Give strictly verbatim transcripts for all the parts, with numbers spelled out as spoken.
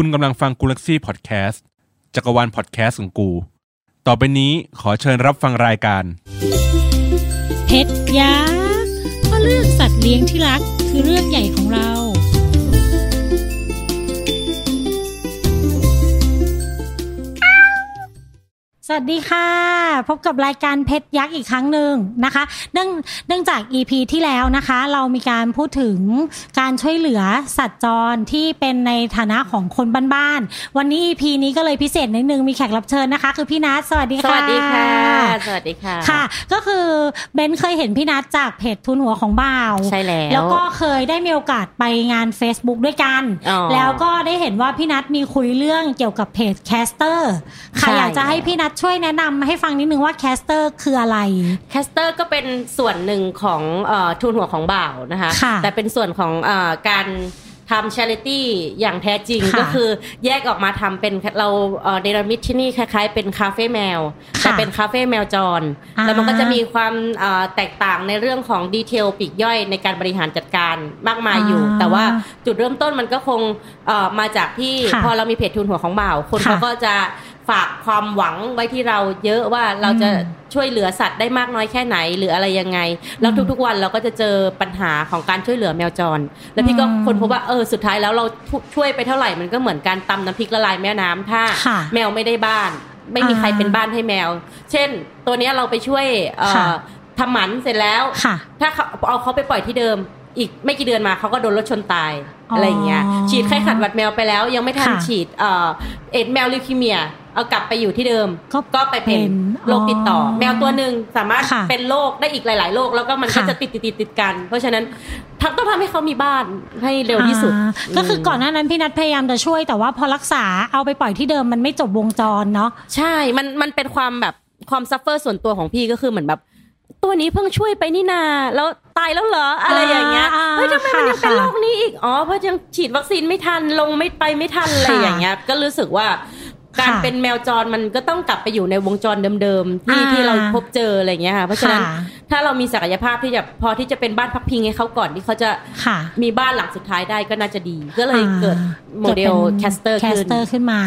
คุณกำลังฟังกูลักซี่พอดแคสต์จักรวาลพอดแคสต์ของกูต่อไปนี้ขอเชิญรับฟังรายการเพชรยักษ์เพราะเรื่องสัตว์เลี้ยงที่รักคือเรื่องใหญ่ของเราสวัสดีค่ะพบกับรายการเพชรยักษ์อีกครั้งหนึ่งนะคะเนื่องเนื่องจาก อี พี ที่แล้วนะคะเรามีการพูดถึงการช่วยเหลือสัตว์จรที่เป็นในฐานะของคนบ้านๆวันนี้ อี พี นี้ก็เลยพิเศษนิดนึงมีแขกรับเชิญนะคะคือพี่นัทสวัสดีค่ะสวัสดีค่ะสวัสดีค่ะค่ะก็คือเบนเคยเห็นพี่นัทจากเพจทุนหัวของบ่าวใช่แล้วแล้วก็เคยได้มีโอกาสไปงาน Facebook ด้วยกันแล้วก็ได้เห็นว่าพี่นัทมีคุยเรื่องเกี่ยวกับเพจ Caster ค่ะอยากจะให้พี่นัทช่วยแนะนำให้ฟังนิดนึงว่า Caster คืออะไร Caster ก็เป็นส่วนหนึ่งของเอ่อทุนหัวของบ่าวนะคะแต่เป็นส่วนของเอ่อการทำ charity อย่างแท้จริงก็คือแยกออกมาทำเป็นเราเอ่อเดลมิทที่นี่คล้ายๆเป็นคาเฟ่แมวแต่เป็นคาเฟ่แมวจรแล้วมันก็จะมีความเอ่อแตกต่างในเรื่องของดีเทลปลีกย่อยในการบริหารจัดการมากมายอยู่แต่ว่าจุดเริ่มต้นมันก็คงเอ่อมาจากที่พอเรามีเพจทุนหัวของบ่าวคนเขาก็จะฝากความหวังไว้ที่เราเยอะว่าเราจะช่วยเหลือสัตว์ได้มากน้อยแค่ไหนหรืออะไรยังไงแล้วทุกๆวันเราก็จะเจอปัญหาของการช่วยเหลือแมวจรแล้วพี่ก็คนพบว่าเออสุดท้ายแล้วเราช่วยไปเท่าไหร่มันก็เหมือนการตำน้ำพริกละลายแม่น้ำถ้าแมวไม่ได้บ้านไม่มีใครเป็นบ้านให้แมวเช่นตัวนี้เราไปช่วยทำหมันเสร็จแล้วถ้าเอาเขาไปปล่อยที่เดิมอีกไม่กี่เดือนมาเขาก็โดนรถชนตายอะไรอย่างเงี้ยฉีดไข้ขัดหวัดแมวไปแล้วยังไม่ทันฉีดเอ่อเอ็ดแมวลิวคีเมียเอากลับไปอยู่ที่เดิมก็ไปเป็นโรคติดต่อแมวตัวนึงสามารถเป็นโรคได้อีกหลายๆโรคแล้วก็มันก็จะติดติดๆกันเพราะฉะนั้นทำต้องทำให้เขามีบ้านให้เร็วที่สุดก็คือก่อนหน้านั้นพี่นัทพยายามจะช่วยแต่ว่าพอรักษาเอาไปปล่อยที่เดิมมันไม่จบวงจรเนาะใช่มันมันเป็นความแบบความซัฟเฟอร์ส่วนตัวของพี่ก็คือเหมือนแบบตัวนี้เพิ่งช่วยไปนี่นาแล้วตายแล้วเหรออะไรอย่างเงี้ยเฮ้ยทำไมมันยังเป็นโรคนี้อีกอ๋อเพราะยังฉีดวัคซีนไม่ทันลงไม่ไปไม่ทันอะไรอย่างเงี้ยก็รู้สึกว่าการเป็นแมวจรมันก็ต้องกลับไปอยู่ในวงจรเดิมๆที่ที่เราพบเจออะไรอย่างเงี้ยค่ะเพราะฉะนั้นถ้าเรามีศักยภาพที่จะพอที่จะเป็นบ้านพักพิงให้เขาก่อนที่เขาจะมีบ้านหลังสุดท้ายได้ก็น่าจะดีก็เลยเกิดโมเดลแคสเตอร์ขึ้นมา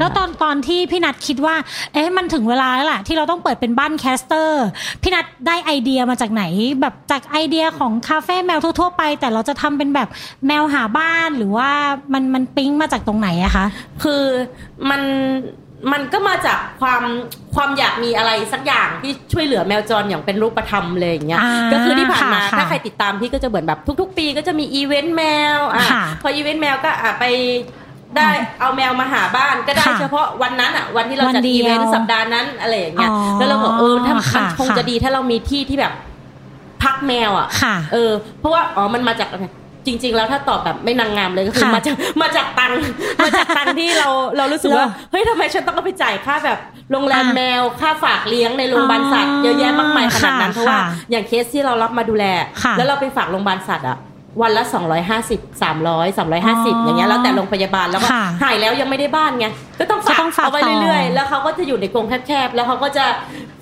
แล้วตอนตอนที่พี่นัทคิดว่าเอ๊ะมันถึงเวลาแล้วล่ะที่เราต้องเปิดเป็นบ้านแคสเตอร์พี่นัทได้ไอเดียมาจากไหนแบบจากไอเดียของคาเฟ่แมวทั่วๆไปแต่เราจะทำเป็นแบบแมวหาบ้านหรือว่ามันมันปิ๊งมาจากตรงไหนอะคะคือมันมันก็มาจากความความอยากมีอะไรสักอย่างที่ช่วยเหลือแมวจรอย่างเป็นรูปธรรมเลยอย่างเงี้ยก็คือที่ผ่านมาถ้าใครติดตามพี่ก็จะเหมือนแบบทุกๆปีก็จะมีอีเวนต์แมวอ่ะพออีเวนต์แมวก็อ่ะไปได้เอาแมวมาหาบ้านก็ได้เฉพาะวันนั้นอ่ะวันที่เราจัดอีเวนต์สัปดาห์นั้นอะไรอย่างเงี้ยแล้วเราบอกเออถ้ามันคงจะดีถ้าเรามีที่ที่แบบพักแมวอ่ะเออเพราะว่าอ๋อมันมาจากจริงๆแล้วถ้าตอบแบบไม่นางงามเลยก็คือมาจากมาจากตังมาจากตังที่เราเรารู้สึกว่าเฮ้ยทำไมฉันต้องไปจ่ายค่าแบบโรงแรมแมวค่าฝากเลี้ยงในโรงพยาบาลสัตว์เยอะแยะมากมายขนาดนั้นเพราะว่าอย่างเคสที่เรารับมาดูแลแล้วเราไปฝากโรงพยาบาลสัตว์อะวันละสองร้อยห้าสิบ สามร้อย สามร้อยห้าสิบอย่างเงี้ยแล้วแต่โรงพยาบาลแล้วก็หายแล้วยังไม่ได้บ้านไงก็ต้องฝากเอาไว้เรื่อยๆแล้วเขาก็จะอยู่ในกรงแคบๆแล้วเขาก็จะ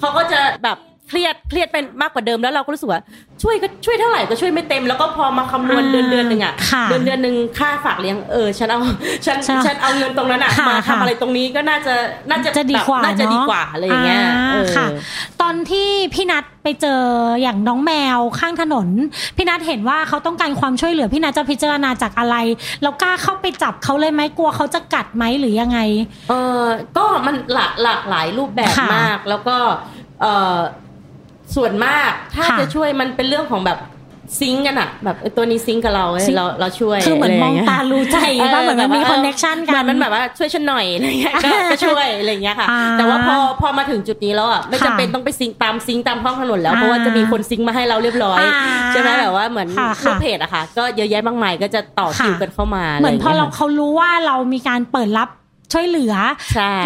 เขาก็จะแบบเครียดเครียดเป็นมากกว่าเดิมแล้วเราก็รู้สึกว่าช่วยก็ช่วยเท่าไหร่ก็ช่วยไม่เต็มแล้วก็พอมาคำนวณเดือนเดือนนึงอ่ะเดือนเดือนนึงค่าฝากเลี้ยงเออฉันเอาฉันฉันเอาเงินตรงนั้นอ่ะมาทำอะไรตรงนี้ก็น่าจะน่าจะดีกว่าน่าจะดีกว่าอะไรอย่างเงี้ยค่ะตอนที่พี่นัทไปเจออย่างน้องแมวข้างถนนพี่นัทเห็นว่าเขาต้องการความช่วยเหลือพี่นัทจะพิจารณาจากอะไรแล้วกล้าเข้าไปจับเขาเลยไหมกลัวเขาจะกัดไหมหรือยังไงเออก็มันหลากหลากหลายรูปแบบมากแล้วก็เออส่วนมากถ้าจะช่วยมันเป็นเรื่องของแบบซิงกันอะแบบตัวนี้ซิงกับเราเราเราช่วยคือเหมือนมองตารู้ใจว่าเหมือนมันมีคอนเนคชั่นกันมันแบบว่าช่วยฉันหน่อยอะไรเงี้ยก็ช่วยอะไรเงี้ยค่ะแต่ว่าพอพอมาถึงจุดนี้แล้วอะไม่จำเป็นต้องไปซิงตามซิงตามท้องถนนแล้วเพราะว่าจะมีคนซิงมาให้เราเรียบร้อยใช่ไหมแบบว่าเหมือนรูปเพจอะค่ะก็เยอะแยะมากมายก็จะต่อคิวกันเข้ามาเหมือนพอเราเขารู้ว่าเรามีการเปิดรับช่วยเหลือ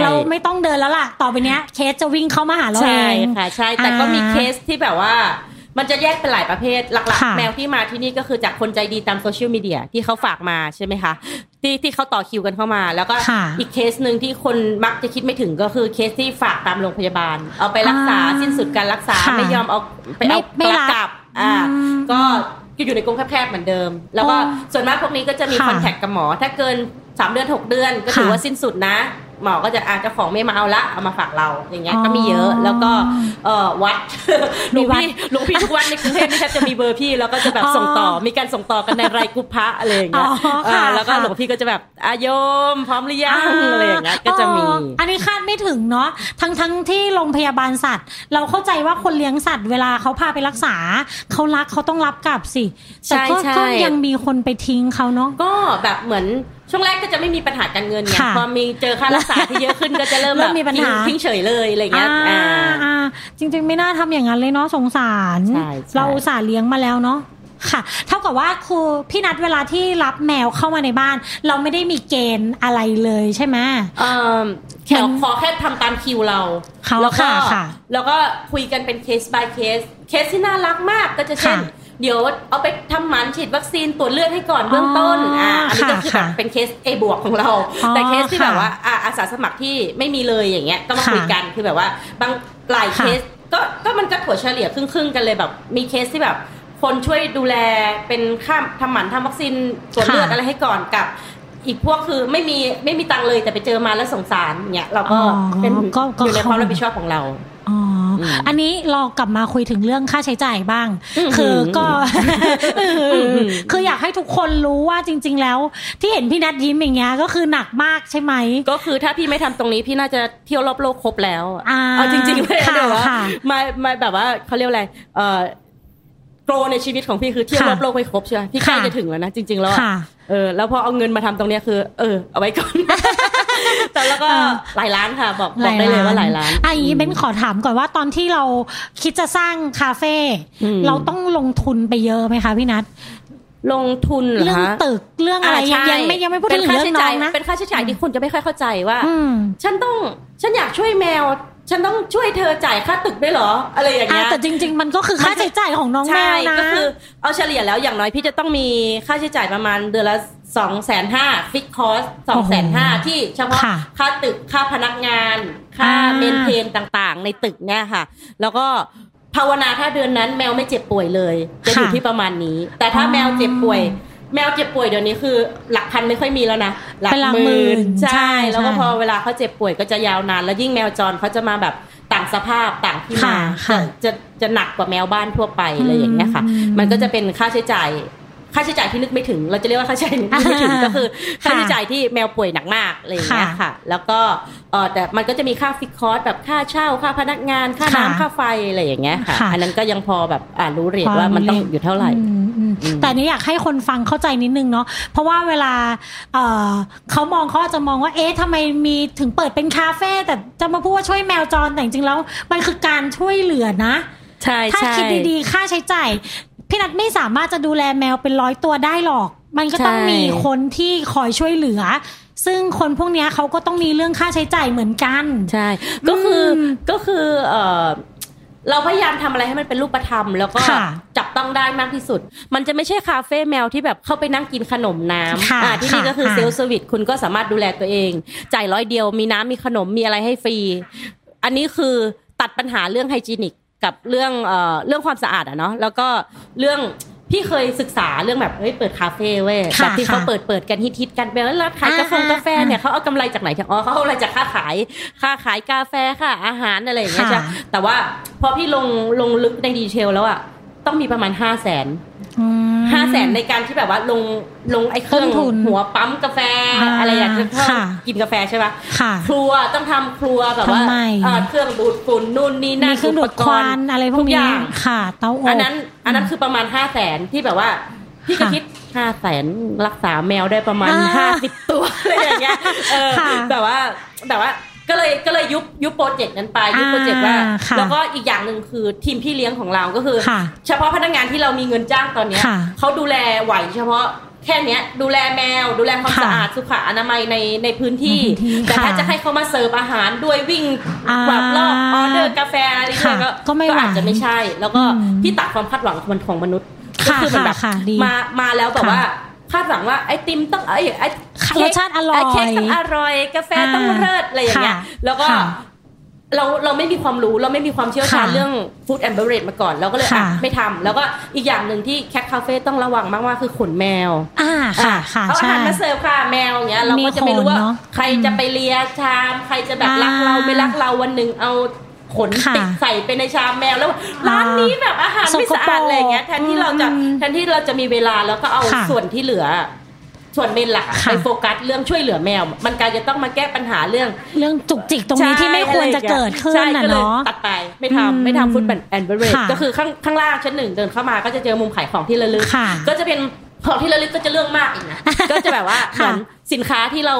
เราไม่ต้องเดินแล้วล่ะต่อไปเนี้ยเคสจะวิ่งเข้ามาหาเราเองค่ะใช่แต่ก็มีเคสที่แบบว่ามันจะแยกเป็นหลายประเภทหลักๆแมวที่มาที่นี่ก็คือจากคนใจดีตามโซเชียลมีเดียที่เขาฝากมาใช่ไหมคะที่ที่เขาต่อคิวกันเข้ามาแล้วก็อีกเคสหนึ่งที่คนมักจะคิดไม่ถึงก็คือเคสที่ฝากตามโรงพยาบาลเอาไปรักษาสิ้นสุดการรักษาไม่ยอมเอาไปเอาตัวกลับอ่าก็อยู่ในกรงแคบๆเหมือนเดิมแล้วก็ส่วนมากพวกนี้ก็จะมีคอนแทคกับหมอถ้าเกิน สามเดือนหกเดือนก็ถือว่าสิ้นสุดนะหมอก็จะอาจจะของไม่มาเอาละเอามาฝากเราอย่างเงี้ยก็มีเยอะแล้วก็เอ่อวัดหลวงพี่หลวงพี่ทุกวันในกรุงเทพนี่แทบจะมีเบอร์พี่แล้วก็จะแบบส่งต่อมีการส่งต่อกันในรายกลุ่มพระอะไรอย่างเงี้ยแล้วก็หลวงพี่ก็จะแบบอาโยมพร้อมหรือยังอะไรอย่างเงี้ยก็จะมีอันนี้คาดไม่ถึงเนาะทั้งๆที่โรงพยาบาลสัตว์เราเข้าใจว่าคนเลี้ยงสัตว์เวลาเขาพาไปรักษาเขารักเขาต้องรับกลับสิแต่ก็ยังมีคนไปทิ้งเขาเนาะก็แบบเหมือนช่วงแรกก็จะไม่มีปัญหาการเงินเนี่ยพอมีเจอค่ารักษาที่เยอะขึ้นก็จะเริ่มแบบทิ้งเฉยเลยอะไรเงี้ยอ่าจริงๆไม่น่าทำอย่างนั้นเลยเนาะสงสารเราอุตส่าห์เลี้ยงมาแล้วเนาะค่ะเท่ากับว่าครูพี่นัดเวลาที่รับแมวเข้ามาในบ้านเราไม่ได้มีเกณฑ์อะไรเลยใช่ไหมเออแค่ขอแค่ทำตามคิวเราแล้วก็แล้วก็คุยกันเป็นเคส by เคสเคสที่น่ารักมากก็จะเช่นเดี๋ยวเอาไปทำหมันฉีดวัคซีนตรวจเลือดให้ก่อนเบื้องต้นอ่าอันนี้ก็คือแบบเป็นเคส A บวกของเราแต่เคสที่แบบว่าอาสาสมัครที่ไม่มีเลยอย่างเงี้ยก็มาคุยกันคือแบบว่าบางหลายเคสก็ก็มันก็ถั่วเฉลี่ยครึ่งๆกันเลยแบบมีเคสที่แบบคนช่วยดูแลเป็นค่าทำหมันทำวัคซีนตรวจเลือดอะไรให้ก่อนกับอีกพวกคือไม่มีไม่มีตังเลยแต่ไปเจอมาแล้วสงสารเงี้ยเราก็เป็นอยู่ในความรับผิดชอบของเราอ๋ออันนี้เรากลับมาคุยถึงเรื่องค่าใช้จ่ายบ้างคือก็คืออยากให้ทุกคนรู้ว่าจริงๆแล้วที่เห็นพี่นัทยิ้มอย่างเงี้ยก็คือหนักมากใช่ไหมก็คือถ้าพี่ไม่ทำตรงนี้พี่น่าจะเที่ยวรอบโลกครบแล้วอ่าจริงๆเลยเดี๋ยวว่ามามาแบบว่าเขาเรียกอะไรเอ่อโกลในชีวิตของพี่คือเที่ยวรอบโลกไปครบใช่ไหมพี่ใกล้จะถึงแล้วนะจริงๆแล้วเออแล้วพอเอาเงินมาทำตรงนี้คือเออเอาไว้ก่อนแต่แล้วก็หลายล้านค่ะบอกบอกได้เลยว่าหลายล้านไอ้เบ้นขอถามก่อนว่าตอนที่เราคิดจะสร้างคาเฟ่เราต้องลงทุนไปเยอะไหมคะพี่นัทลงทุนเหรอเรื่องตึกเรื่องอะไรยังไม่ยังไม่พูดถึงเรื่องน้องนะเป็นค่าใช้จ่ายที่คนจะไม่ค่อยเข้าใจว่าฉันต้องฉันอยากช่วยแมวฉันต้องช่วยเธอจ่ายค่าตึกได้เหรออะไรอย่างเงี้ยแต่จริงๆมันก็คือค่าใช้จ่ายของน้องแมวนะก็คือเอาเฉลี่ยแล้วอย่างน้อยพี่จะต้องมีค่าใช้จ่ายประมาณเดือนละ สองแสนห้าพัน ฟิกคอส สองแสนห้าพัน ที่เฉพาะค่าตึกค่าพนักงานค่าเมนเทนต่างๆในตึกเนี่ยค่ะแล้วก็ภาวนาถ้าเดือนนั้นแมวไม่เจ็บป่วยเลยจะอยู่ที่ประมาณนี้แต่ถ้าแมวเจ็บป่วยแมวเจ็บป่วยเดี๋ยวนี้คือหลักพันไม่ค่อยมีแล้วนะหลักหมื่นใช่แล้วก็พอเวลาเขาเจ็บป่วยก็จะยาวนานแล้วยิ่งแมวจรเขาจะมาแบบต่างสภาพต่างที่มาจะจะหนักกว่าแมวบ้านทั่วไปอะไรอย่างเงี้ยค่ะมันก็จะเป็นค่าใช้จ่ายค่าใช้จ่ายที่นึกไม่ถึงเราจะเรียกว่าค่าใช้จ่ายนึกไม่ถึงก็คือค่าใช้จ่ายที่แมวป่วยหนักมากอะไรอย่างเงี้ยค่ะแล้วก็เออแต่มันก็จะมีค่าฟิกคอสแบบค่าเช่าค่าพนักงานค่าน้ำค่าไฟอะไรอย่างเงี้ยค่ะอันนั้นก็ยังพอแบบอ่ารู้เรทว่ามันต้องอยู่เท่าไหร่แต่นี่อยากให้คนฟังเข้าใจนิดนึงเนาะเพราะว่าเวลาเออเขามองเขาจะมองว่าเอ๊ะทำไมมีถึงเปิดเป็นคาเฟ่แต่จะมาพูดว่าช่วยแมวจรแต่จริงๆแล้วมันคือการช่วยเหลือนะใช่ถ้าคิดดีๆค่าใช้จ่ายพี่นัทไม่สามารถจะดูแลแมวเป็นร้อยตัวได้หรอกมันก็ต้องมีคนที่คอยช่วยเหลือซึ่งคนพวกนี้เขาก็ต้องมีเรื่องค่าใช้จ่ายเหมือนกันใช่ก็คือก็คือเอ่อเราพยายามทำอะไรให้มันเป็นรูปธรรมแล้วก็จับต้องได้มากที่สุดมันจะไม่ใช่คาเฟ่แมวที่แบบเข้าไปนั่งกินขนมน้ำที่นี่ก็คือเซลฟ์เซอร์วิสคุณก็สามารถดูแลตัวเองจ่ายร้อยเดียวมีน้ำมีขนมมีอะไรให้ฟรีอันนี้คือตัดปัญหาเรื่องไฮจีนิกกับเรื่องเอ่อเรื่องความสะอาดอ่ะเนาะแล้วก็เรื่องพี่เคยศึกษาเรื่องแบบเฮ้ยเปิดคาเฟ่เว้ยแบบที่เขาเปิดเปิดกันฮิตๆกันไปแล้วขายกาแฟกาแฟเนี่ยเขาเอากำไรจากไหนจากอ๋อเขาเอาอะไรจากค่าขายค่าขายกาแฟค่ะอาหารอะไรอย่างเงี้ยใช่แต่ว่าพอพี่ลงลงลึกในดีเทลแล้วอ่ะต้องมีประมาณ ห้าแสน ห้าแสน ในการที่แบบว่าลงลงไอ้เครื่องหัวปั๊มกาแฟอะไรอย่างเงี้ยกินกาแฟใช่ป่ะครัวต้องทำครัวแบบว่าเครื่องดูดฝุ่นนู่นนี่นั่นอุปกรณ์อะไรพวกนี้ค่ะเตาอบอันนั้นอันนั้นคือประมาณ ห้าแสน ที่แบบว่าพี่ก็คิด ห้าแสน รักษาแมวได้ประมาณห้าสิบตัวอะไรอย่างเงี้ยเออแต่ว่าแต่ว่าก็เลยก็เลยยุบยุบโปรเจกต์นั้นไปยุบโปรเจกต์ว่าแล้วก็อีกอย่างหนึ่งคือทีมพี่เลี้ยงของเราก็คือเฉพาะพนักงานที่เรามีเงินจ้างตอนนี้เขาดูแลไหวเฉพาะแค่นี้ดูแลแมวดูแลความสะอาดสุขอนามัยในในพื้นที่แต่ถ้าจะให้เขามาเสิร์ฟอาหารด้วยวิ่งแบบรอบออเดอร์กาแฟอะไรด้วยก็ไม่อาจจะไม่ใช่แล้วก็พี่ตัดความคาดหวังของมนุษย์ก็คือมันแบบมามาแล้วแบบว่าคาดหวังว่าไอติมต้องไอไอรสชาติอร่อยเค้กต้องอร่อยกาแฟต้องเลิศอะไรอย่างเงี้ยแล้วก็ เราเราไม่มีความรู้เราไม่มีความเชี่ยวชาญเรื่องฟู้ดแอนด์เบเวอเรจมาก่อนเราก็เลยไม่ทำแล้วก็อีกอย่างหนึ่งที่แคทคาเฟ่ต้องระวังมากว่าคือขนแมวอ่าค่ะค่ะเขาอาหารมาเสิร์ฟค่ะแมวอย่างเงี้ยเราก็จะไม่รู้ว่าใครจะไปเลียชามใครจะแบบรักเราไม่รักเราวันหนึ่งเอาขนติดใส่ไปในชามแมวแล้วร้านนี้แบบอาหารไม่สะอาดอะไรเงี้ยแทนที่เราจะแทนที่เราจะมีเวลาแล้วก็เอาส่วนที่เหลือส่วนเมนหลักไปโฟกัสเรื่องช่วยเหลือแมวมันกลายจะต้องมาแก้ปัญหาเรื่องเรื่องจุกจิกตรงนี้ที่ไม่ควรจะเกิดขึ้นน่ะเนาะตัดไปไม่ทำไม่ทำฟู้ดแอนด์เบเวอเรจก็คือข้างข้างล่างชั้นหนึ่งเดินเข้ามาก็จะเจอมุมขายของที่ระลึกก็จะเป็นของที่ระลึกก็จะเรื่องมากอีกนะก็จะแบบว่าเหมือนสินค้าที่เรา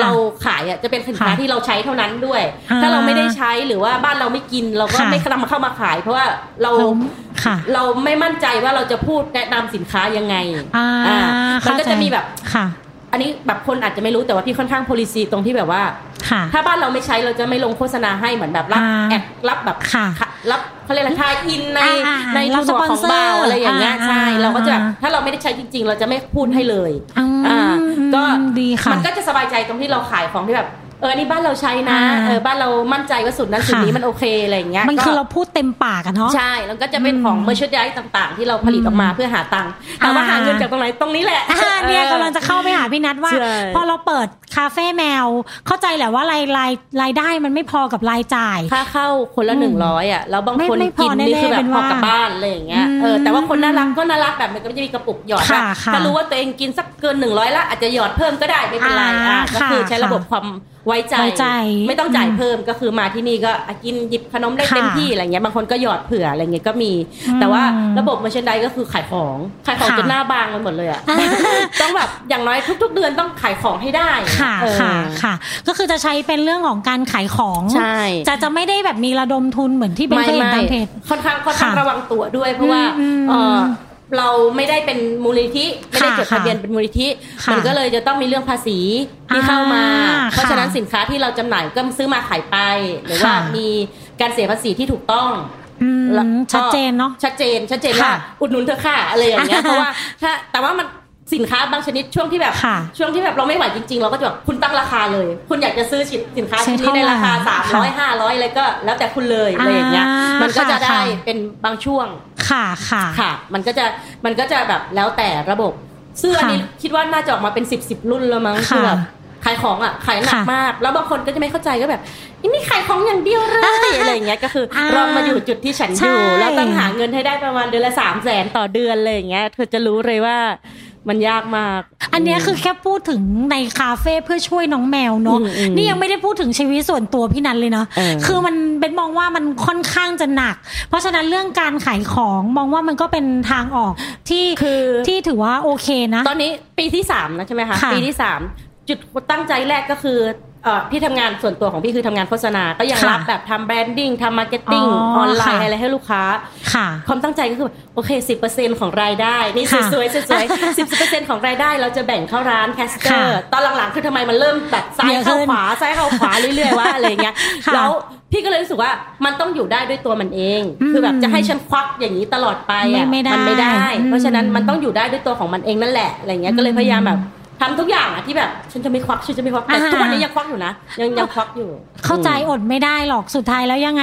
เราขายอ่ะจะเป็นสินค้าที่เราใช้เท่านั้นด้วยถ้าเราไม่ได้ใช้หรือว่าบ้านเราไม่กินเราก็ไม่นำเข้ามาขายเพราะว่าเราเราไม่มั่นใจว่าเราจะพูดแนะนำสินค้ายังไงมันก็จะมีแบบอันนี้แบบคนอาจจะไม่รู้แต่ว่าพี่ค่อนข้าง policy ตรงที่แบบว่าถ้าบ้านเราไม่ใช้เราจะไม่ลงโฆษณาให้เหมือนแบบรับแอดรับแบบรับเขาเรียกอะไรทายอินในในตัวของบ้านอะไรอย่างเงี้ยใช่เราก็จะถ้าเราไม่ได้ใช้จริงๆเราจะไม่พูดให้เลยอ่าก็มันก็จะสบายใจตรงที่เราขายของที่แบบเออนี่บ้านเราใช้นะเออบ้านเรามั่นใจว่าสูตรนั้นสูตรนี้มันโอเคอะไรอย่างเงี้ยมันคือเราพูดเต็มปากอะเนาะใช่แล้วก็จะเป็นของเมอร์แชนดายต่างๆที่เราผลิตออกมาเพื่อหาตังค์แต่ว่าหาเงินจากตรงไหนตรงนี้แหละเนี่ยกำลังจะเข้าไปหาพี่นัทว่าพอเราเปิดคาเฟ่แมวเข้าใจแหละว่ารายรายรายได้มันไม่พอกับรายจ่ายค่าเข้าคนละหนึ่งร้อยอ่ะแล้วบางคนกินนี่คือแบบพอกลับบ้านอะไรอย่างเงี้ยเออแต่ว่าคนน่ารักก็น่ารักแบบมันก็จะมีกระปุกหยอดว่าถ้ารู้ว่าตัวเองกินสักเกินหนึ่งร้อยละอาจจะหยอดเพิ่มก็ได้ไม่เป็นไรอ่ะก็คือใช้ระบบความไว้ใจไม่ต้องจ่ายเพิ่มก็คือมาที่นี่ก็กินหยิบขนมได้เต็มที่อะไรเงี้ยบางคนก็หยอดเผื่ออะไรเงี้ยก็มีแต่ว่าระบบมาเชนไดก็คือขายของขายของจนหน้าบางมันหมดเลยอ่ะต้องแบบอย่างน้อยทุกๆเดือนต้องขายของให้ได้ค่ะค่ะค่ะก็คือจะใช้เป็นเรื่องของการขายของจะจะไม่ได้แบบมีระดมทุนเหมือนที่เป็นเทรดตามเทรดค่อนข้างค่อนข้างระวังตัวด้วยเพราะว่าเราไม่ได้เป็นมูลนิธิไม่ได้จดทะเบียนเป็นมูลนิธิมันก็เลยจะต้องมีเรื่องภาษีที่เข้ามาเพราะฉะนั้นสินค้าที่เราจำหน่ายก็ซื้อมาขายไปหรือว่ามีการเสียภาษีที่ถูกต้องชัดเจนเนาะชัดเจนชัดเจนว่าอุดหนุนเธอค่ะอะไรอย่างเงี้ยเพราะว่าถ้าแต่ว่ามันสินค้าบางชนิดช่วงที่แบบช่วงที่แบบเราไม่ไหวจริงๆเราก็จะแบบคุณตั้งราคาเลยคุณอยากจะซื้อสินค้าชิ้นนี้ในราคาสามร้อยห้าร้อยอะไรก็แล้วแต่คุณเลยอะไรอย่างเงี้ยมันก็จะได้เป็นบางช่วงค่ะค่ะค่ะมันก็จะมันก็จะแบบแล้วแต่ระบบซึ่งอันนี้คิดว่าน่าจะออกมาเป็นสิบสิบรุ่นแล้วมั้งคือแบบขายของอ่ะขายหนักมากแล้วบางคนก็จะไม่เข้าใจก็แบบนี่ขายของอย่างเดียวเลยอะไรอย่างเงี้ยก็คือลองมาอยู่จุดที่ฉันอยู่แล้วต้องหาเงินให้ได้ประมาณเดือนละสามแสนต่อเดือนเลยอย่างเงี้ยเธอจะรู้เลยว่ามันยากมากอันนี้คือแค่พูดถึงในคาเฟ่เพื่อช่วยน้องแมวเนาะนี่ยังไม่ได้พูดถึงชีวิตส่วนตัวพี่นันเลยเนาะคือมันเป็นมองว่ามันค่อนข้างจะหนักเพราะฉะนั้นเรื่องการขายของมองว่ามันก็เป็นทางออกที่คือที่ถือว่าโอเคนะตอนนี้ปีที่สามนะใช่ไหมคะปีที่สามจุดตั้งใจแรกก็คือพี่ทำงานส่วนตัวของพี่คือทำงานโฆษณาก็ยังรับแบบทำแบรนดิ้งทำมาร์เก็ตติ้งออนไลน์อะไรให้ลูกค้าความตั้งใจก็คือโอเค สิบเปอร์เซ็นต์ ของรายได้นี่สวยๆสวยๆ สิบเปอร์เซ็นต์ ของรายได้เราจะแบ่งเข้าร้าน Caster ตอนหลังๆคือทำไมมันเริ่มแบบซ้ายเข้าขวาซ้ายเข้าขวาเรื่อยๆว่าอะไรเงี้ยแล้วพี่ก็เลยรู้สึกว่ามันต้องอยู่ได้ด้วยตัวมันเองคือแบบจะให้ฉันควักอย่างนี้ตลอดไปมันไม่ได้เพราะฉะนั้นมันต้องอยู่ได้ด้วยตัวของมันเองนั่นแหละอะไรเงี้ยก็เลยพยายามแบบทำทุกอย่างอะที่แบบฉันจะไม่ควักฉันจะไม่ควักแต่ทุกวันนี้ยังควักอยู่นะยังยังควักอยู่เข้าใจอดไม่ได้หรอกสุดท้ายแล้วยังไง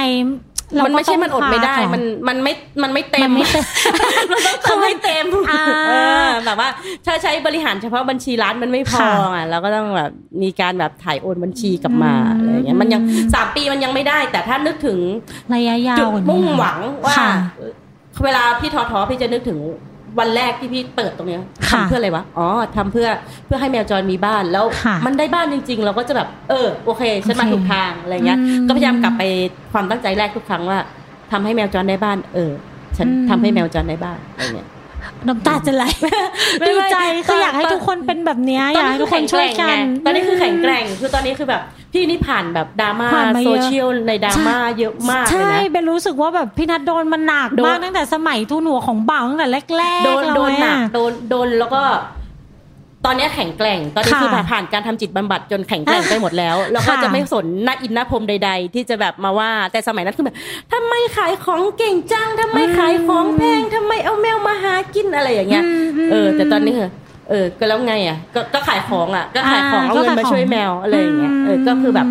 มันไม่ใช่มันอดไม่ได้มันมันไม่มันไม่เต็มมันไม่เต็มแบบว่าถ้าใช้บริหารเฉพาะบัญชีร้านมันไม่พออะเราก็ต้องแบบมีการแบบถ่ายโอนบัญชีกลับมาอะไรอย่างเงี้ยมันยังสามปีมันยังไม่ได้แต่ถ้านึกถึงระยะยาวจุดมุ่งหวังว่าเวลาพี่ทอทอพี่จะนึกถึงวันแรกที่พี่เปิดตรงนี้ทำเพื่ออะไรวะอ๋อทำเพื่อเพื่อให้แมวจรมีบ้านแล้วมันได้บ้านจริงๆเราก็จะแบบเออโอเคฉันมาถูกทางอะไรเงี้ยก็พยายามกลับไปความตั้งใจแรกทุกครั้งว่าทำให้แมวจรได้บ้านเออฉันทำให้แมวจรได้บ้านอะไรเงี้ยน้ำตาจะไหลดีใจคืออยากให้ทุกคนเป็นแบบนี้อยากให้ทุกคนช่วยกันตอนนี้คือแข็งแกร่งคือตอนนี้คือแบบพี่นี่ผ่านแบบดราม่าโซเชียลในดราม่าเยอะมากเลยนะใช่เป็นรู้สึกว่าแบบพี่นัทโดนมันหนักมากตั้งแต่สมัยทุนหัวของบ่าวตั้งแต่แรกๆโดนโดนหนักโดนโดนแล้วก็ตอนนี้แข็งแกร่งตอนนี้คือผ่านการทำจิตบำบัดจนแข็งแกร่งไปหมดแล้วแล้วก็จะไม่สนหน้าอินหน้าพรมใดๆที่จะแบบมาว่าแต่สมัยนั้นคือแบบทำไมขายของเก่งจังทำไมขายของแพงทำไมเอาแมวมาหากินอะไรอย่างเงี้ยเออแต่ตอนนี้เออก็แล้วไงอ่ะก็ขายของอ่ะก็ขายของเอาเงินมาช่วยแมวอะไรอย่างเงี้ยเออก็คือแบบ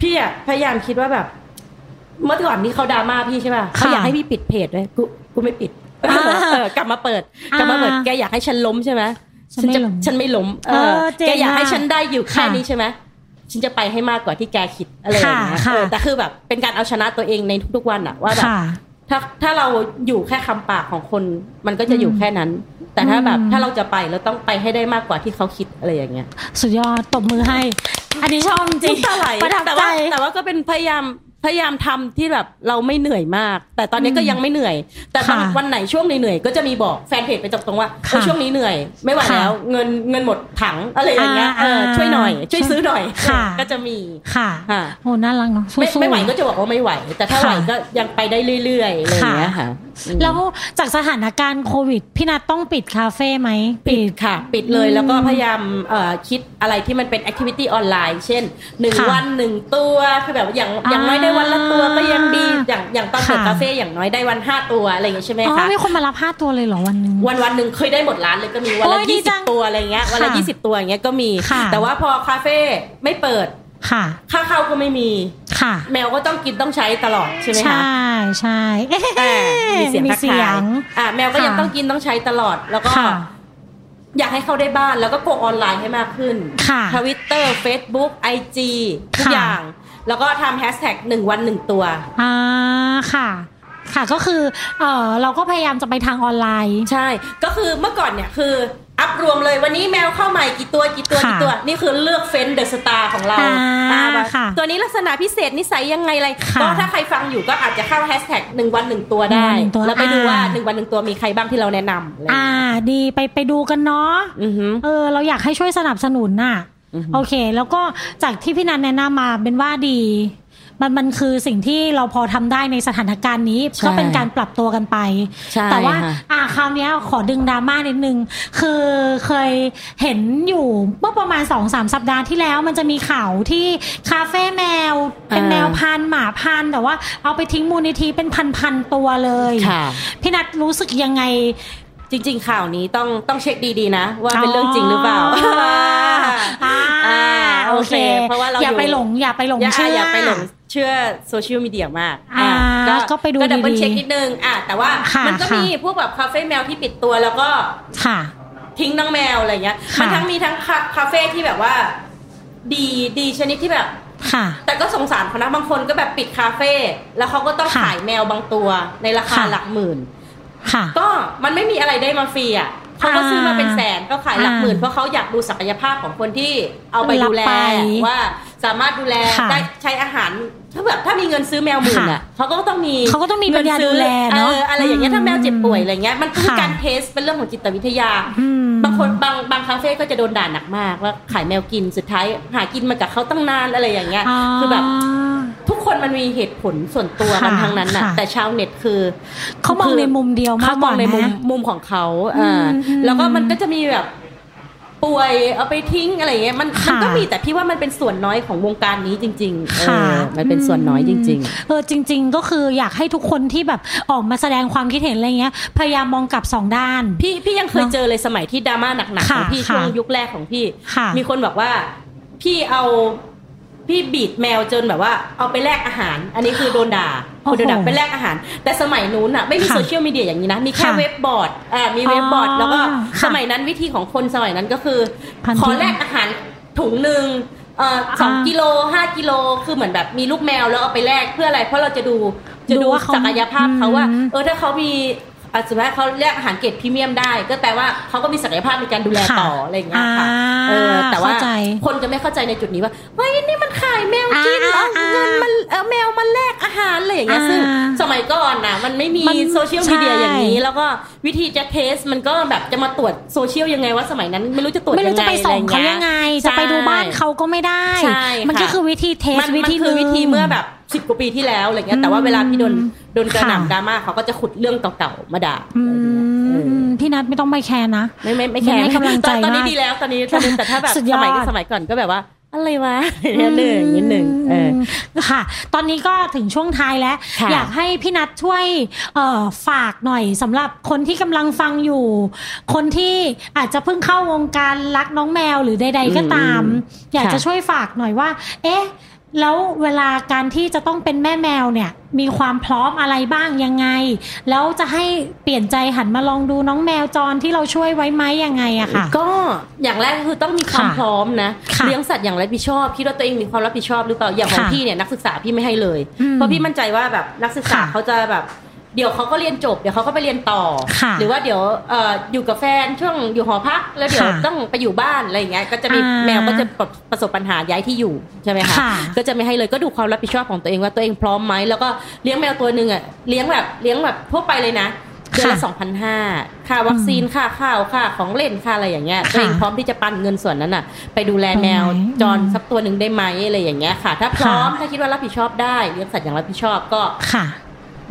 พี่อ่ะพยายามคิดว่าแบบ เมื่อก่อนนี้เขาดราม่าพี่ใช่ป่ะเขาอยากให้พี่ปิดเพจด้วยกูกูไม่ปิดกลับมาเปิดกลับมาเปิดแกอยากให้ฉันล้มใช่ไหมฉันจะฉันไม่ล้มเออแกอยากให้ฉันได้อยู่แค่นี้ใช่ไหมฉันจะไปให้มากกว่าที่แกคิดอะไรอย่างเงี้ยแต่คือแบบเป็นการเอาชนะตัวเองในทุกๆวันอะว่าแบบถ้าถ้าเราอยู่แค่คำปากของคนมันก็จะอยู่แค่นั้นแต่ถ้าแบบถ้าเราจะไปเราต้องไปให้ได้มากกว่าที่เขาคิดอะไรอย่างเงี้ยสุดยอดตบมือให้อันนี้ชอบจริงประทับใจแต่ว่าก็เป็นพยายามพยายามทำที่แบบเราไม่เหนื่อยมากแต่ตอนนี้ก็ยังไม่เหนื่อยแต่วันไหนช่วงเหนื่อยก็จะมีบอกแฟนเพจไปตรงๆว่าช่วงนี้เหนื่อยไม่ไหวแล้วเงินเงินหมดถังอะไรอย่างเงี้ยช่วยหน่อยช่วยซื้อหน่อยก็จะมีค่ะโหน่ารักเนาะไม่ไหวก็จะบอกว่าไม่ไหวแต่ถ้าไหวก็ยังไปได้เรื่อยๆอะไรอย่างเงี้ยค่ะแล้วจากสถานการณ์โควิดพี่นัทต้องปิดคาเฟ่ไหมปิดค่ะปิดเลยแล้วก็พยายามคิดอะไรที่มันเป็นแอคทิวิตี้ออนไลน์เช่นหนึ่งวันหนึ่งตัวคือแบบอย่างอย่างน้อยได้วันละตัวก็ยังดีอย่างอย่างตอนเปิดคาเฟ่อย่างน้อยได้วันห้าตัวอะไรอย่างเงี้ยใช่ไหมคะอ๋อมีคนมารับห้าตัวเลยเหรอวันนึงวันวันนึงเคยได้หมดร้านเลยก็มีวันละยี่สิบตัวอะไรเงี้ยวันละยี่สิบตัวอย่างเงี้ยก็มีแต่ว่าพอคาเฟ่ไม่เปิดค่ะค่าเข้าก็ไม่มีค่ะแมวก็ต้องกินต้องใช้ตลอดใช่ไหมคะใช่ๆแต่มีเสียงทักทายอ่ะแมวก็ยังต้องกินต้องใช้ตลอดแล้วก็อยากให้เข้าได้บ้านแล้วก็กดออนไลน์ให้มากขึ้น Twitter Facebook ไอ จี ทุกอย่างแล้วก็ทำแฮชแท็กหนึ่งวันหนึ่งตัวอ่าค่ะค่ะก็คือเออเราก็พยายามจะไปทางออนไลน์ใช่ก็คือเมื่อก่อนเนี่ยคืออัพรวมเลยวันนี้แมวเข้าใหม่กี่ตัวกี่ตัวกี่ตัวนี่คือเลือกเฟ้นเดอะสตาร์ของเราตัวนี้ลักษณะพิเศษนิสัยยังไงอะไรก็ถ้าใครฟังอยู่ก็อาจจะเข้าแฮชแท็กหนึ่งวันหนึ่งตัวได้แล้วไปดูว่าหนึ่งวันหนึ่งตัวมีใครบ้างที่เราแนะนำอ่าดีไปไปดูกันเนาะเออเราอยากให้ช่วยสนับสนุนน่ะโอเคแล้วก็จากที่พี่นันแนะนำมาเป็นว่าดีมันมันคือสิ่งที่เราพอทำได้ในสถานการณ์นี้ก็เป็นการปรับตัวกันไปแต่ว่าอ่ะคราวนี้ขอดึงดราม่านิดนึงคือเคยเห็นอยู่เมื่อประมาณ สองถึงสาม สัปดาห์ที่แล้วมันจะมีข่าวที่คาเฟ่แมวเป็นแมวพันธุ์หมาพันธุ์แต่ว่าเอาไปทิ้งมูลนิธิเป็นพันๆตัวเลยพี่นัทรู้สึกยังไงจริงๆข่าวนี้ต้องต้องเช็คดีๆนะว่าเป็นเรื่องจริงหรือเปล่าโอเคเพราะว่าเราอย่าไปหลงอย่าไปหลงเชื่ออย่าไปหลงเชื่อโซเชียลมีเดียมากก็ไปดูดีๆก็ดับเบิลเช็คนิดนึงอ่ะแต่ว่ามันก็มีพวกแบบคาเฟ่แมวที่ปิดตัวแล้วก็ทิ้งน้องแมวอะไรเงี้ยมันทั้งมีทั้งคาเฟ่ที่แบบว่าดีดีชนิดที่แบบแต่ก็สงสารเขานะบางคนก็แบบปิดคาเฟ่แล้วเขาก็ต้องขายแมวบางตัวในราคาหลักหมื่นก็มันไม่มีอะไรได้มาฟรีอ่ะเขาก็ซื้อมาเป็นแสนก็ขายหลักหมื่นเพราะเขาอยากดูศักยภาพของคนที่เอาไปดูแลว่าสามารถดูแลได้ใช้อาหารถ้าแบบถ้ามีเงินซื้อแมวหมื่นอ่ะเขาก็ต้องมีเขาก็ต้องมีเงินซื้อแลเนาะอะไรอย่างเงี้ยถ้าแมวเจ็บป่วยอะไรเงี้ยมันคือการเทสเป็นเรื่องของจิตวิทยาบางคนบางบางคาเฟ่ก็จะโดนด่าหนักมากว่าขายแมวกินสุดท้ายหากินมากับเขาตั้งนานอะไรอย่างเงี้ยคือแบบทุกคนมันมีเหตุผลส่วนตัวกันทั้งนั้นน่ะแต่ชาวเน็ตคือเขามองในมุมเดียวมากกว่าในมุมมุมของเขาอ่าแล้วก็มันก็จะมีแบบป่วยเอาไปทิ้งอะไรเงี้ยมันมันก็มีแต่พี่ว่ามันเป็นส่วนน้อยของวงการนี้จริงๆเออมันเป็นส่วนน้อยจริงๆเออจริงๆก็คืออยากให้ทุกคนที่แบบออกมาแสดงความคิดเห็นอะไรเงี้ยพยายามมองกลับสองด้านพี่พี่ยังเคยเจอเลยสมัยที่ดราม่าหนักๆของพี่ช่วงยุคแรกของพี่มีคนบอกว่าพี่เอาพี่บีดแมวจนแบบว่าเอาไปแลกอาหารอันนี้คือโดนด่าคนโดนด่าไปแลกอาหารแต่สมัยนู้นอ่ะไม่มีโซเชียลมีเดียอย่างนี้นะมีแค่เว็บบอร์ดอ่ามีเว็บบอร์ดแล้วก็สมัยนั้นวิธีของคนสมัยนั้นก็คือขอแลกอาหารถุงนึงเอ่อสองกิโลห้ากิโลคือเหมือนแบบมีลูกแมวแล้วเอาไปแลกเพื่ออะไรเพราะเราจะดูจะดูศักยภาพเขาว่าเออถ้าเขามีอาจจะว่าเขาเรียกอาหารเกรดพรีเมียมได้ก็แต่ว่าเขาก็มีศักยภาพในการดูแลต่ออะไรอย่างเงี้ยค่ะเออแต่ว่าคนจะไม่เข้าใจในจุดนี้ว่าเฮ้ยนี่มันขายแมวกินเอาเงินมันเอาแมวมาแลกอาหารอะไรอย่างเงี้ยซึ่งสมัยก่อนนะมันไม่มีโซเชียลมีเดียอย่างนี้แล้วก็วิธีจะเทสมันก็แบบจะมาตรวจโซเชียลยังไงว่าสมัยนั้นไม่รู้จะตรวจยังไงไม่รู้จะไปส่องเขายังไงจะไปดูบ้านเขาก็ไม่ได้มันก็คือวิธีเทสวิธีคือวิธีเมื่อแบบสิบกว่าปีที่แล้วอะไรเงี้ยแต่ว่าเวลาพี่โดนโดนกระหน่ำดราม่าเขาก็จะขุดเรื่องเก่าๆมาด่าพี่นัทไม่ต้องไม่แคร์นะไม่ไม่ไม่แคร์กำลังใจตอนนี้ดีแล้วตอนนี้แต่ถ้าแบบสมัยสมัยก่อนก็แบบว่าอะไรวะเนี่ยหนึ่งนิดหนึ่งเออค่ะตอนนี้ก็ถึงช่วงท้ายแล้วอยากให้พี่นัทช่วยเอ่อฝากหน่อยสำหรับคนที่กำลังฟังอยู่คนที่อาจจะเพิ่งเข้าวงการรักน้องแมวหรือใดๆก็ตามอยากจะช่วยฝากหน่อยว่าเอ๊ะ แล้วเวลาการที่จะต้องเป็นแม่แมวเนี่ยมีความพร้อมอะไรบ้างยังไงแล้วจะให้เปลี่ยนใจหันมาลองดูน้องแมวจรที่เราช่วยไว้ไหมยังไงอะค่ะก็อย่างแรกคือต้องมีความพร้อมนะเลี้ยงสัตว์อย่างรับผิดชอบคิดว่าตัวเองมีความรับผิดชอบหรือเปล่าอย่างของพี่เนี่ยนักศึกษาพี่ไม่ให้เลยเพราะพี่มั่นใจว่าแบบนักศึกษาเขาจะแบบเดี๋ยวเขาก็เรียนจบเดี๋ยวเขาก็ไปเรียนต่อหรือว่าเดี๋ยวเอ่ออยู่กับแฟนช่วงอยู่หอพักแล้วเดี๋ยวต้องไปอยู่บ้านอะไรอย่างเงี้ยก็จะมีแมวก็จะประสบปัญหาย้ายที่อยู่ใช่ไหมคะก็จะไม่ให้เลยก็ดูความรับผิดชอบของตัวเองว่าตัวเองพร้อมไหมแล้วก็เลี้ยงแมวตัวนึงอ่ะเลี้ยงแบบเลี้ยงแบบทั่วไปเลยนะเดือนละสองพันห้าค่าวัคซีนค่าข้าวค่าของเล่นค่าอะไรอย่างเงี้ยตัวเองพร้อมที่จะปันเงินส่วนนั้นอ่ะไปดูแลแมวจรสักตัวนึงได้ไหมอะไรอย่างเงี้ยค่ะถ้าพร้อมถ้าคิดว่ารับผิดชอบได้เลี้ยงสัตว์อย่างรับผิดชอบก็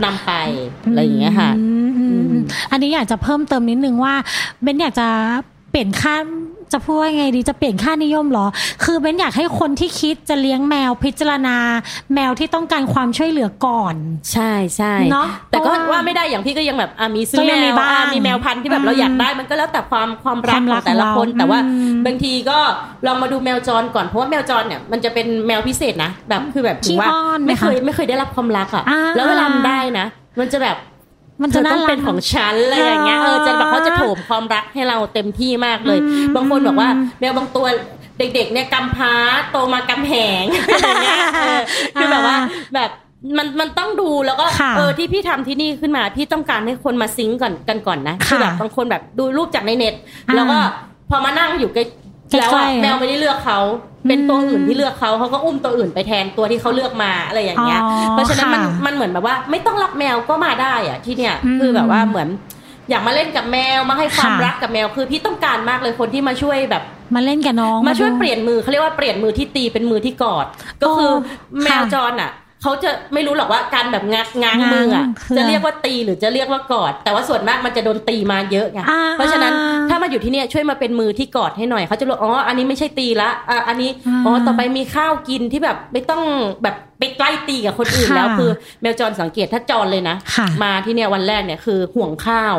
นำไปอะไรอย่างเงี้ยค่ะอันนี้อยากจะเพิ่มเติมนิดนึงว่าเบนอยากจะเปลี่ยนค่าจะพูดว่าไงดีจะเปลี่ยนค่านิยมเหรอคือเบนอยากให้คนที่คิดจะเลี้ยงแมวพิจารณาแมวที่ต้องการความช่วยเหลือก่อนใช่ๆเนาะแต่ก็ว่าไม่ได้อย่างพี่ก็ยังแบบมีซื้อแมวมีแมวพันธุ์ที่แบบเราอยากได้มันก็แล้วแต่ความความรักของแต่ละคนแต่ว่าบางทีก็ลองมาดูแมวจรก่อนเพราะว่าแมวจรเนี่ยมันจะเป็นแมวพิเศษนะแบบคือแบบถือว่าไม่เคยไม่เคยได้รับความรักอ่ะแล้วเวลามันได้นะมันจะแบบมันจะต้องเป็นของฉันอะไรอย่างเงี้ยเออจะแบบเขาจะโถมความรักให้เราเต็มที่มากเลยบางคนบอกว่าแมวบางตัวเด็กๆเนี่ยกำพร้าโตมากำแหงอะไรเงี้ยคือแบบว่าแบบมันมันต้องดูแล้วก็เออที่พี่ทำที่นี่ขึ้นมาพี่ต้องการให้คนมาซิงก์ก่อนกันก่อนนะคือแบบบางคนแบบดูรูปจากในเน็ตแล้วก็พอมานั่งอยู่ใกล้แล้วแมวไม่ได้เลือกเขาเป็นตัวอื่นที่เลือกเขาเขาก็อุ้มตัวอื่นไปแทนตัวที่เขาเลือกมาอะไรอย่างเงี้ยเพราะฉะนั้นมันมันเหมือนแบบว่าไม่ต้องรับแมวก็มาได้อะที่เนี่ยคือแบบว่าเหมือนอยากมาเล่นกับแมวมาให้ความรักกับแมวคือพี่ต้องการมากเลยคนที่มาช่วยแบบมาเล่นกับน้องมาช่วยเปลี่ยนมือเขาเรียกว่าเปลี่ยนมือที่ตีเป็นมือที่กอดก็คือแมวจรอ่ะเขาจะไม่รู้หรอกว่าการแบบงักง้างมืออ่ะจะเรียกว่าตีหรือจะเรียกว่ากอดแต่ว่าส่วนมากมันจะโดนตีมาเยอะไงเพราะฉะนั้นถ้ามาอยู่ที่เนี่ยช่วยมาเป็นมือที่กอดให้หน่อยเขาจะรู้อ๋ออันนี้ไม่ใช่ตีละอ่ะอันนี้อ๋อต่อไปมีข้าวกินที่แบบไม่ต้องแบบไปใกล้ตีกับคนอื่นแล้วคือแมวจรสังเกตถ้าจรเลยนะมาที่เนี่ยวันแรกเนี่ยคือห่วงข้าว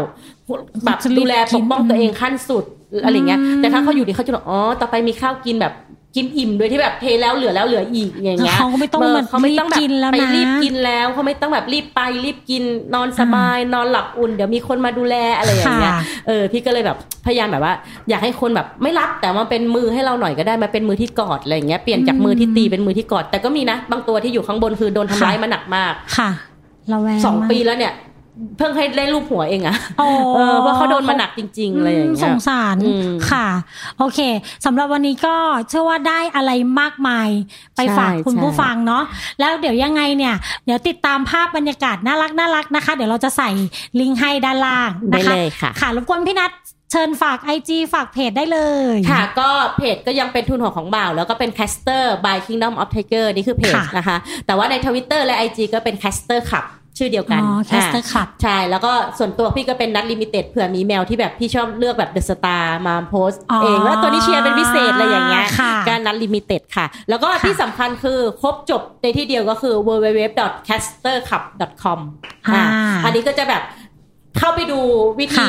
แบบดูแลปกป้องตัวเองขั้นสุดอะไรเงี้ยแต่ถ้าเขาอยู่นี่เขาจะรู้อ๋อต่อไปมีข้าวกินแบบกินอิ่มโดยที่แบบเทแล้วเหลือแล้วเหลืออีกอย่างเงี้ยเขาไม่ต้องแบบเขาไม่ต้องแบบไปรีบกินแล้วเขาไม่ต้องแบบรีบไปรีบกินนอนสบายนอนหลับอุ่นเดี๋ยวมีคนมาดูแลอะไรอย่างเงี้ยเออพี่ก็เลยแบบพยายามแบบว่าอยากให้คนแบบไม่รับแต่มาเป็นมือให้เราหน่อยก็ได้มาเป็นมือที่กอดอะไรอย่างเงี้ยเปลี่ยนจากมือที่ตีเป็นมือที่กอดแต่ก็มีนะบางตัวที่อยู่ข้างบนคือโดนทำร้ายมาหนักมากค่ะระแวงสองปีแล้วเนี่ยเพิ่งให้ได้รูปหัวเองอะเออเพราะเขาโดนมาหนักจริงๆเลยอย่างเงี้ยสงสารค่ะโอเคสำหรับวันนี้ก็เชื่อว่าได้อะไรมากมายไปฝากคุณผู้ฟังเนาะแล้วเดี๋ยวยังไงเนี่ยเดี๋ยวติดตามภาพบรรยากาศน่ารักน่ารักนะคะเดี๋ยวเราจะใส่ลิงก์ให้ด้านล่างนะคะค่ะรบกวนพี่นัทเชิญฝาก ไอ จี ฝากเพจได้เลยค่ะก็เพจก็ยังเป็นทุนหัวของบ่าวแล้วก็เป็น Caster by Kingdom of Tiger นี่คือเพจนะคะแต่ว่าใน Twitter และ ไอ จี ก็เป็น Caster Cupชื่อเดียวกันอ๋อ Caster Cup ใช่แล้วก็ส่วนตัวพี่ก็เป็นนัดลิมิเต็ดเผื่อมีแมวที่แบบพี่ชอบเลือกแบบเดอะสตาร์มาโพสต์เองแล้วตัวนี้เชียร์เป็นพิเศษอะไรอย่างเงี้ยการนัดลิมิเต็ดค่ะแล้วก็ที่สำคัญคือครบจบในที่เดียวก็คือ ดับเบิลยู ดับเบิลยู ดับเบิลยู ดอท แคสเตอร์คัพ ดอท คอม อ่าอันนี้ก็จะแบบเข้าไปดูวิธี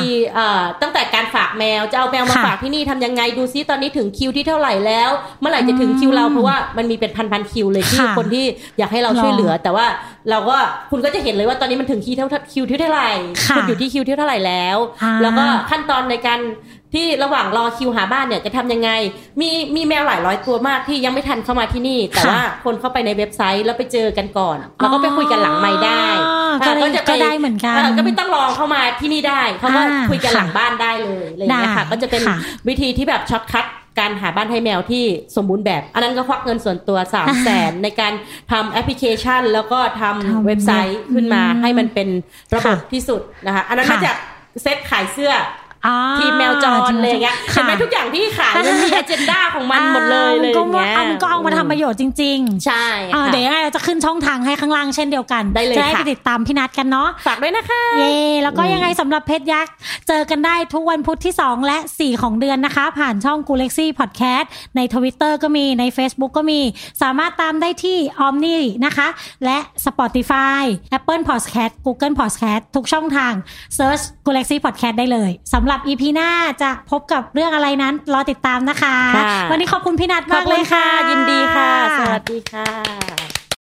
ตั้งแต่การฝากแมวจะเอาแมวมาฝากที่นี่ทำยังไงดูซิตอนนี้ถึงคิวที่เท่าไหร่แล้วเมื่อไหร่จะถึงคิวเราเพราะว่ามันมีเป็นพันๆคิวเลยที่คนที่อยากให้เราช่วยเหลือแต่ว่าเราก็คุณก็จะเห็นเลยว่าตอนนี้มันถึงคิวเท่าคิวที่เท่าไหร่คุณอยู่ที่คิวที่เท่าไหร่แล้วแล้วก็ขั้นตอนในการที่ระหว่างรอคิวหาบ้านเนี่ยจะทำยังไงมีมีแมวหลายร้อยตัวมากที่ยังไม่ทันเข้ามาที่นี่แต่ว่าคนเข้าไปในเว็บไซต์แล้วไปเจอกันก่อนแล้วก็ไปคุยกันหลังไมค์ได้ก็จะก็ได้เหมือนกันก็ไม่ต้องรอเข้ามาที่นี่ได้เขาก็คุยกันหลังบ้านได้เลยอะไรอย่างเงี้ยค่ะก็จะเป็นวิธีที่แบบช็อตคัทการหาบ้านให้แมวที่สมบูรณ์แบบอันนั้นก็ควักเงินส่วนตัว สามแสน ในการทำแอปพลิเคชันแล้วก็ทำเว็บไซต์ขึ้นมาให้มันเป็นระบบที่สุดนะคะอันนั้นก็จะเซ็ตขายเสื้อทีมแมวจรเลยอย่างเงี้ยเห็นไหมทุกอย่างที่ขายมันมี agenda ของมันหมดเลยเลยอย่างเงี้ยมันก็เอามาทำประโยชน์จริงๆใช่เดี๋ยวยังไงเราจะขึ้นช่องทางให้ข้างล่างเช่นเดียวกันจะได้ไปติดตามพี่นัทกันเนาะฝากด้วยนะคะเย่แล้วก็ยังไงสำหรับเพชรยักษ์เจอกันได้ทุกวันพุธที่สองและสี่ของเดือนนะคะผ่านช่องกูเล็กซี่พอดแคสต์ใน Twitter ก็มีใน Facebook ก็มีสามารถตามได้ที่ Omni นะคะและ Spotify Apple Podcast Google Podcast ทุกช่องทาง Search กูเล็กซี่พอดแคสต์ได้เลยสำ หรับ อี พี หน้าจะพบกับเรื่องอะไรนั้นรอติดตามนะคะวันนี้ขอบคุณพี่นัทมากเลยค่ะยินดีค่ะสวัสดีค่ะ